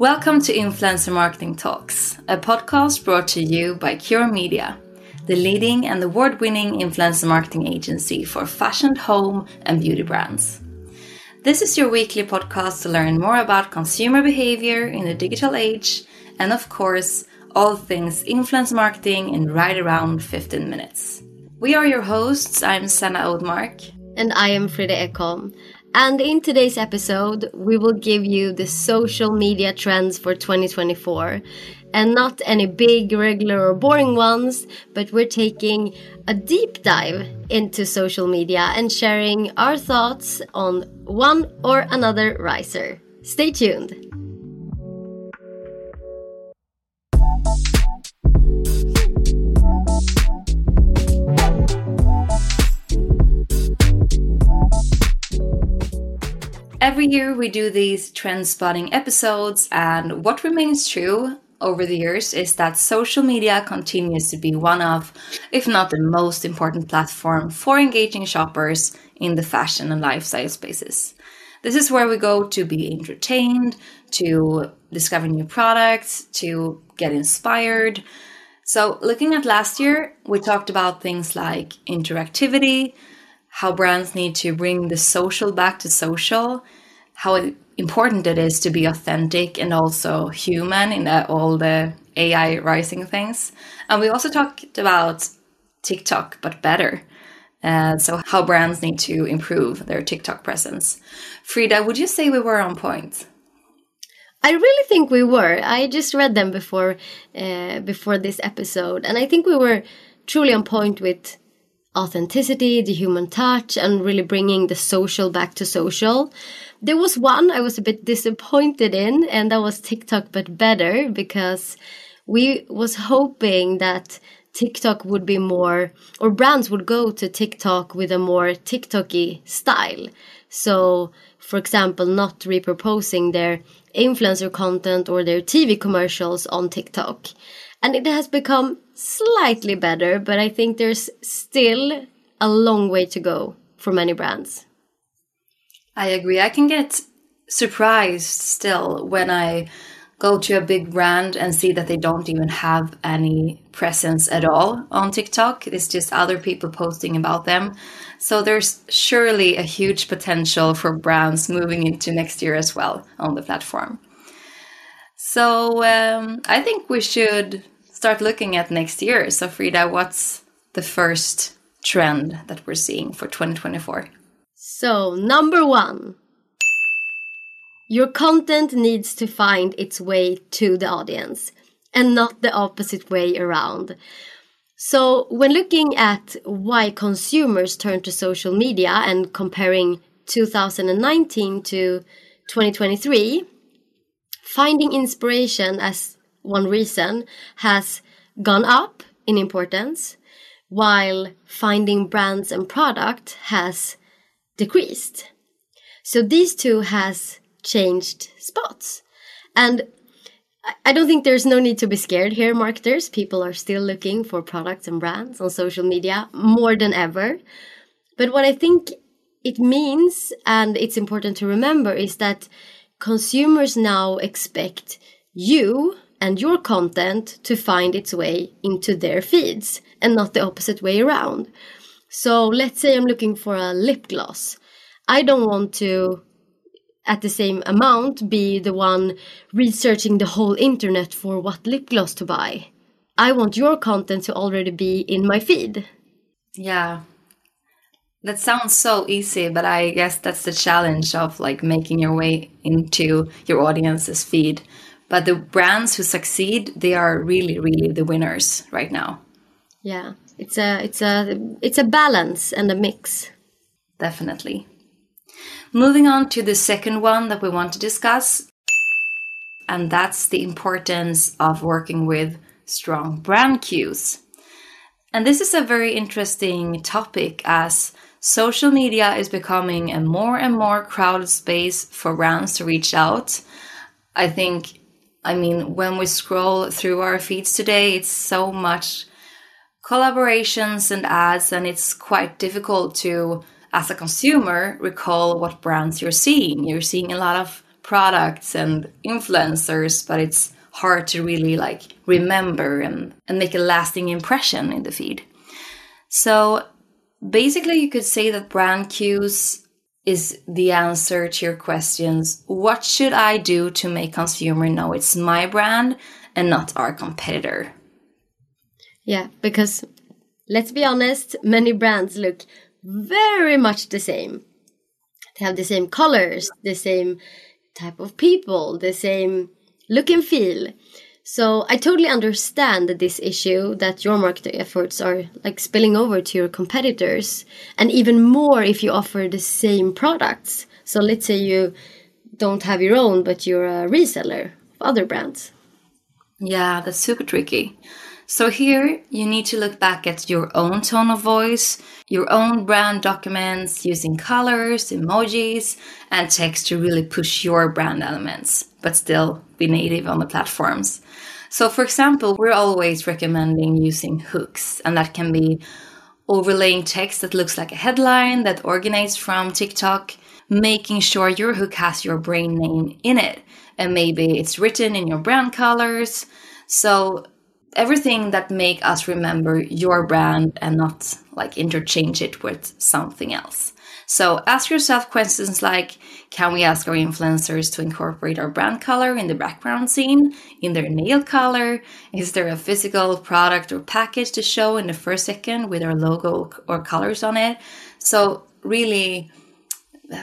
Welcome to Influencer Marketing Talks, a podcast brought to you by Cure Media, the leading and award-winning influencer marketing agency for fashion, home, and beauty brands. This is your weekly podcast to learn more about consumer behavior in the digital age, and of course, all things influencer marketing in right around 15 minutes. We are your hosts. I'm Sanna Ödmark. And I am Frida Ekholm. And in today's episode, we will give you the social media trends for 2024. And not any big, regular or boring ones, but we're taking a deep dive into social media and sharing our thoughts on one or another riser. Stay tuned! Every year we do these trend-spotting episodes, and what remains true over the years is that social media continues to be one of, if not the most important platform for engaging shoppers in the fashion and lifestyle spaces. This is where we go to be entertained, to discover new products, to get inspired. So looking at last year, we talked about things like interactivity, how brands need to bring the social back to social, how important it is to be authentic and also human in all the AI rising things. And we also talked about TikTok, but better. So how brands need to improve their TikTok presence. Frida, would you say we were on point? I really think we were. I just read them before this episode. And I think we were truly on point with authenticity, the human touch, and really bringing the social back to social. There was one I was a bit disappointed in, and that was TikTok, but better, because we was hoping that TikTok would be more, or brands would go to TikTok with a more TikTok-y style. So, for example, not repurposing their influencer content or their TV commercials on TikTok. And it has become slightly better, but I think there's still a long way to go for many brands. I agree. I can get surprised still when I go to a big brand and see that they don't even have any presence at all on TikTok. It's just other people posting about them. So there's surely a huge potential for brands moving into next year as well on the platform. So I think we should start looking at next year. So Frida, what's the first trend that we're seeing for 2024? So number one, your content needs to find its way to the audience and not the opposite way around. So when looking at why consumers turn to social media and comparing 2019 to 2023, finding inspiration as one reason has gone up in importance, while finding brands and product has decreased. So these two has changed spots. And I don't think there's no need to be scared here, marketers. People are still looking for products and brands on social media more than ever. But what I think it means, and it's important to remember, is that consumers now expect you and your content to find its way into their feeds and not the opposite way around. So let's say I'm looking for a lip gloss. I don't want to, at the same amount, be the one researching the whole internet for what lip gloss to buy. I want your content to already be in my feed. Yeah. That sounds so easy, but I guess that's the challenge of like making your way into your audience's feed. But the brands who succeed, they are really, really the winners right now. Yeah, it's a balance and a mix. Definitely. Moving on to the second one that we want to discuss, and that's the importance of working with strong brand cues. And this is a very interesting topic as social media is becoming a more and more crowded space for brands to reach out. I mean, when we scroll through our feeds today, it's so much collaborations and ads, and it's quite difficult to, as a consumer, recall what brands you're seeing. You're seeing a lot of products and influencers, but it's hard to really like remember and make a lasting impression in the feed. So basically, you could say that brand cues is the answer to your questions. What should I do to make consumer know it's my brand and not our competitor? Yeah, because let's be honest, many brands look very much the same. They have the same colors, the same type of people, the same look and feel. So I totally understand this issue that your marketing efforts are like spilling over to your competitors, and even more if you offer the same products. So let's say you don't have your own, but you're a reseller of other brands. Yeah, that's super tricky. So here you need to look back at your own tone of voice, your own brand documents, using colors, emojis, and text to really push your brand elements, but still be native on the platforms. So for example, we're always recommending using hooks, and that can be overlaying text that looks like a headline that originates from TikTok, making sure your hook has your brand name in it, and maybe it's written in your brand colors. So everything that make us remember your brand and not like interchange it with something else. So ask yourself questions like, can we ask our influencers to incorporate our brand color in the background scene, in their nail color? Is there a physical product or package to show in the first second with our logo or colors on it? So really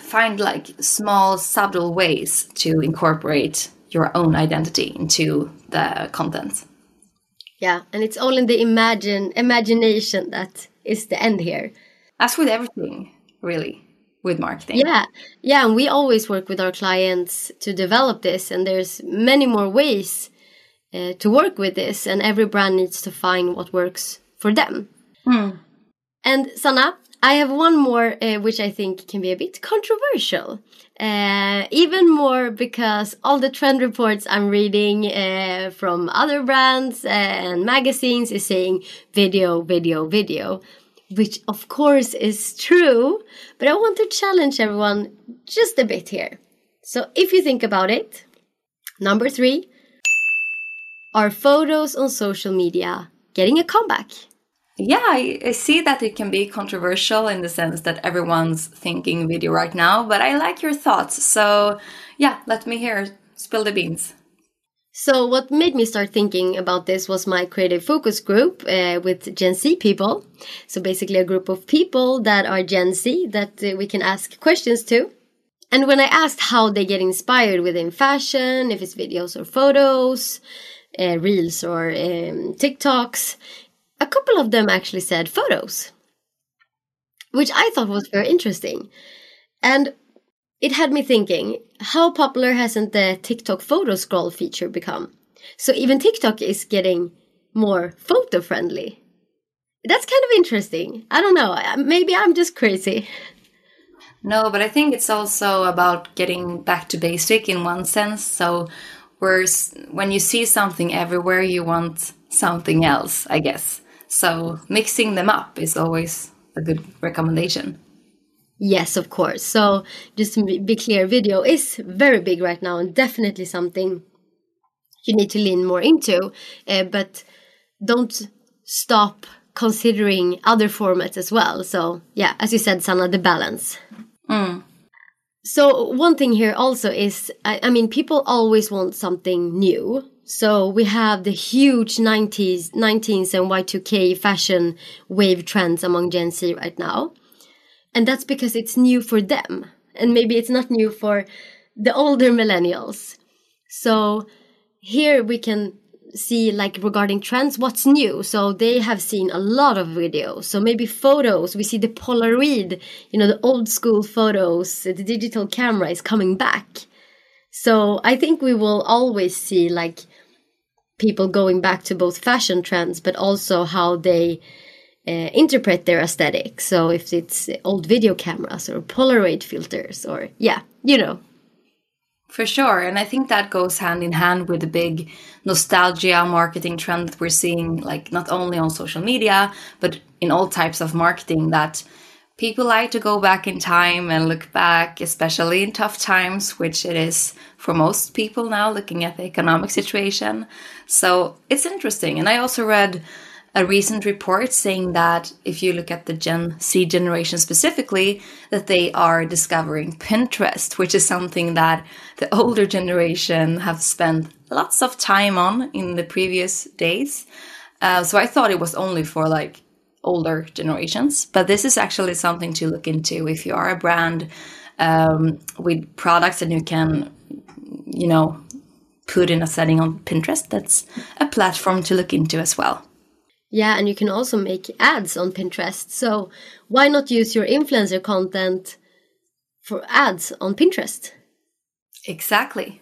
find like small, subtle ways to incorporate your own identity into the content. Yeah, and it's all in the imagination that is the end here. As with everything, really, with marketing. Yeah, and we always work with our clients to develop this, and there's many more ways to work with this, and every brand needs to find what works for them. Mm. And Sanna, I have one more, which I think can be a bit controversial. Even more because all the trend reports I'm reading from other brands and magazines is saying video, video, video, which of course is true, but I want to challenge everyone just a bit here. So if you think about it, number 3, are photos on social media getting a comeback? Yeah, I see that it can be controversial in the sense that everyone's thinking video right now, but I like your thoughts. So yeah, let me hear, spill the beans. So what made me start thinking about this was my creative focus group with Gen Z people. So basically a group of people that are Gen Z that we can ask questions to. And when I asked how they get inspired within fashion, if it's videos or photos, reels or TikToks, a couple of them actually said photos, which I thought was very interesting. And it had me thinking, how popular hasn't the TikTok photo scroll feature become? So even TikTok is getting more photo-friendly. That's kind of interesting. I don't know. Maybe I'm just crazy. No, but I think it's also about getting back to basic in one sense. So when you see something everywhere, you want something else, I guess. So mixing them up is always a good recommendation. Yes, of course. So just to be clear, video is very big right now and definitely something you need to lean more into. But don't stop considering other formats as well. So yeah, as you said, Sanna, the balance. Mm. So one thing here also is, I mean, people always want something new. So we have the huge 90s and Y2K fashion wave trends among Gen Z right now. And that's because it's new for them. And maybe it's not new for the older millennials. So here we can see, like, regarding trends, what's new. So they have seen a lot of videos. So maybe photos, we see the Polaroid, the old school photos, the digital camera is coming back. So I think we will always see, like, people going back to both fashion trends, but also how they interpret their aesthetic. So if it's old video cameras or Polaroid filters or For sure. And I think that goes hand in hand with the big nostalgia marketing trend that we're seeing, like, not only on social media, but in all types of marketing, that people like to go back in time and look back, especially in tough times, which it is for most people now, looking at the economic situation. So it's interesting. And I also read a recent report saying that if you look at the Gen Z generation specifically, that they are discovering Pinterest, which is something that the older generation have spent lots of time on in the previous days. So I thought it was only for, like, older generations, but this is actually something to look into if you are a brand with products and you can, put in a setting on Pinterest. That's a platform to look into as well. Yeah, and you can also make ads on Pinterest. So why not use your influencer content for ads on Pinterest? Exactly.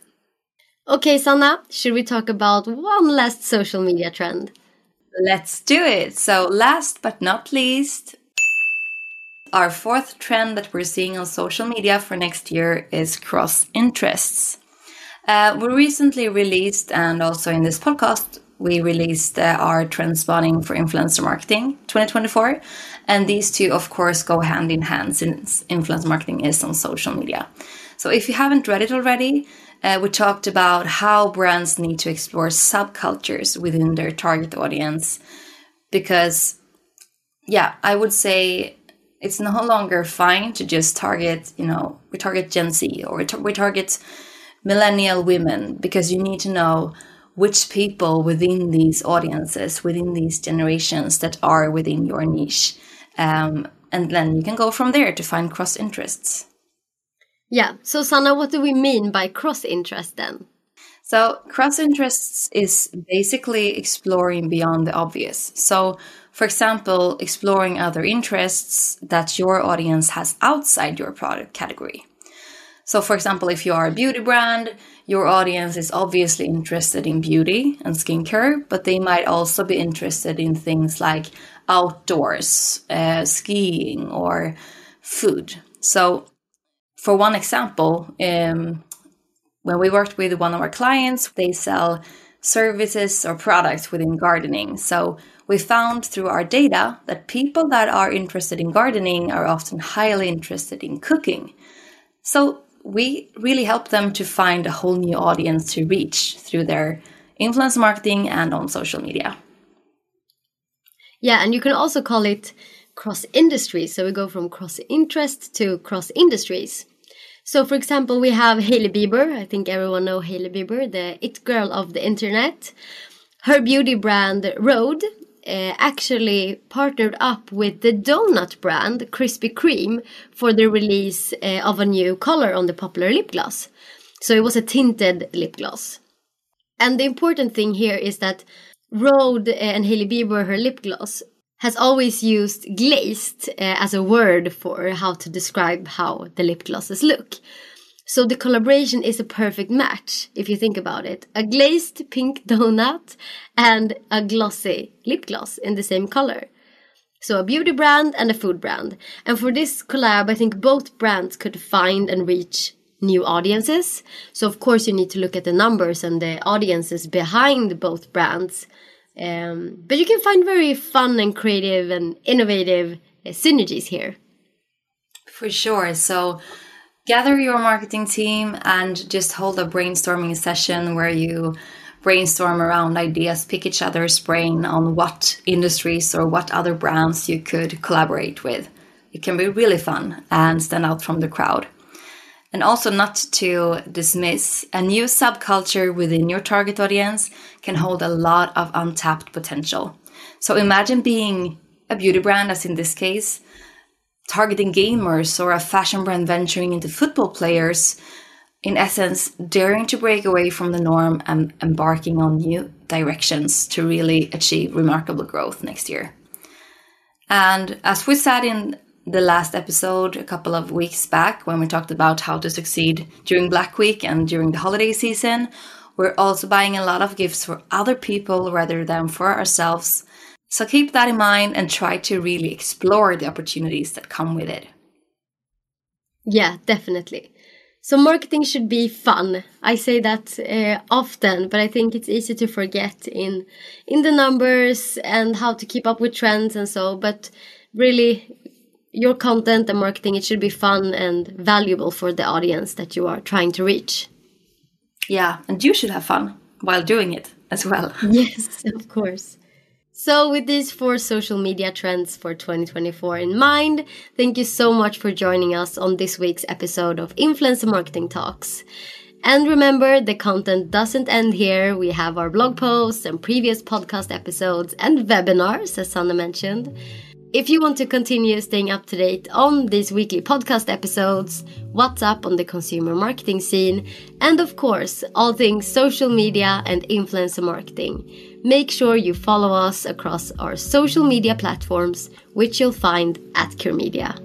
Okay, Sanna, should we talk about one last social media trend? Let's do it. So last but not least, our fourth trend that we're seeing on social media for next year is cross interests. We recently released, and also in this podcast, we released our trend spotting for influencer marketing 2024. And these two, of course, go hand in hand since influencer marketing is on social media. So if you haven't read it already, we talked about how brands need to explore subcultures within their target audience. Because, I would say it's no longer fine to just target, we target Gen Z or we target millennial women, because you need to know which people within these audiences, within these generations that are within your niche. And then you can go from there to find cross interests. Yeah. So Sanna, what do we mean by cross interest then? So cross interests is basically exploring beyond the obvious. So for example, exploring other interests that your audience has outside your product category. So for example, if you are a beauty brand, your audience is obviously interested in beauty and skincare, but they might also be interested in things like outdoors, skiing, or food. So for one example, when we worked with one of our clients, they sell services or products within gardening. So we found through our data that people that are interested in gardening are often highly interested in cooking. So we really help them to find a whole new audience to reach through their influencer marketing and on social media. Yeah, and you can also call it cross-industry. So we go from cross-interest to cross-industries. So for example, we have Hailey Bieber. I think everyone knows Hailey Bieber, the it girl of the internet. Her beauty brand, Rode, actually partnered up with the donut brand Krispy Kreme for the release of a new color on the popular lip gloss. So it was a tinted lip gloss. And the important thing here is that Rode and Hailey Bieber, her lip gloss, has always used glazed as a word for how to describe how the lip glosses look. So the collaboration is a perfect match, if you think about it. A glazed pink donut and a glossy lip gloss in the same color. So a beauty brand and a food brand. And for this collab, I think both brands could find and reach new audiences. So of course you need to look at the numbers and the audiences behind both brands. But you can find very fun and creative and innovative synergies here. For sure. So gather your marketing team and just hold a brainstorming session where you brainstorm around ideas, pick each other's brain on what industries or what other brands you could collaborate with. It can be really fun and stand out from the crowd. And also not to dismiss, a new subculture within your target audience can hold a lot of untapped potential. So imagine being a beauty brand, as in this case, targeting gamers, or a fashion brand venturing into football players, in essence, daring to break away from the norm and embarking on new directions to really achieve remarkable growth next year. And as we said in the last episode a couple of weeks back, when we talked about how to succeed during Black Week and during the holiday season, we're also buying a lot of gifts for other people rather than for ourselves. So keep that in mind and try to really explore the opportunities that come with it. Yeah, definitely. So marketing should be fun. I say that often, but I think it's easy to forget in the numbers and how to keep up with trends and so. But really, your content and marketing, it should be fun and valuable for the audience that you are trying to reach. Yeah, and you should have fun while doing it as well. Yes, of course. So with these 4 social media trends for 2024 in mind, thank you so much for joining us on this week's episode of Influencer Marketing Talks. And remember, the content doesn't end here. We have our blog posts and previous podcast episodes and webinars, as Sanna mentioned. If you want to continue staying up to date on these weekly podcast episodes, what's up on the consumer marketing scene, and of course, all things social media and influencer marketing, make sure you follow us across our social media platforms, which you'll find at Cure Media.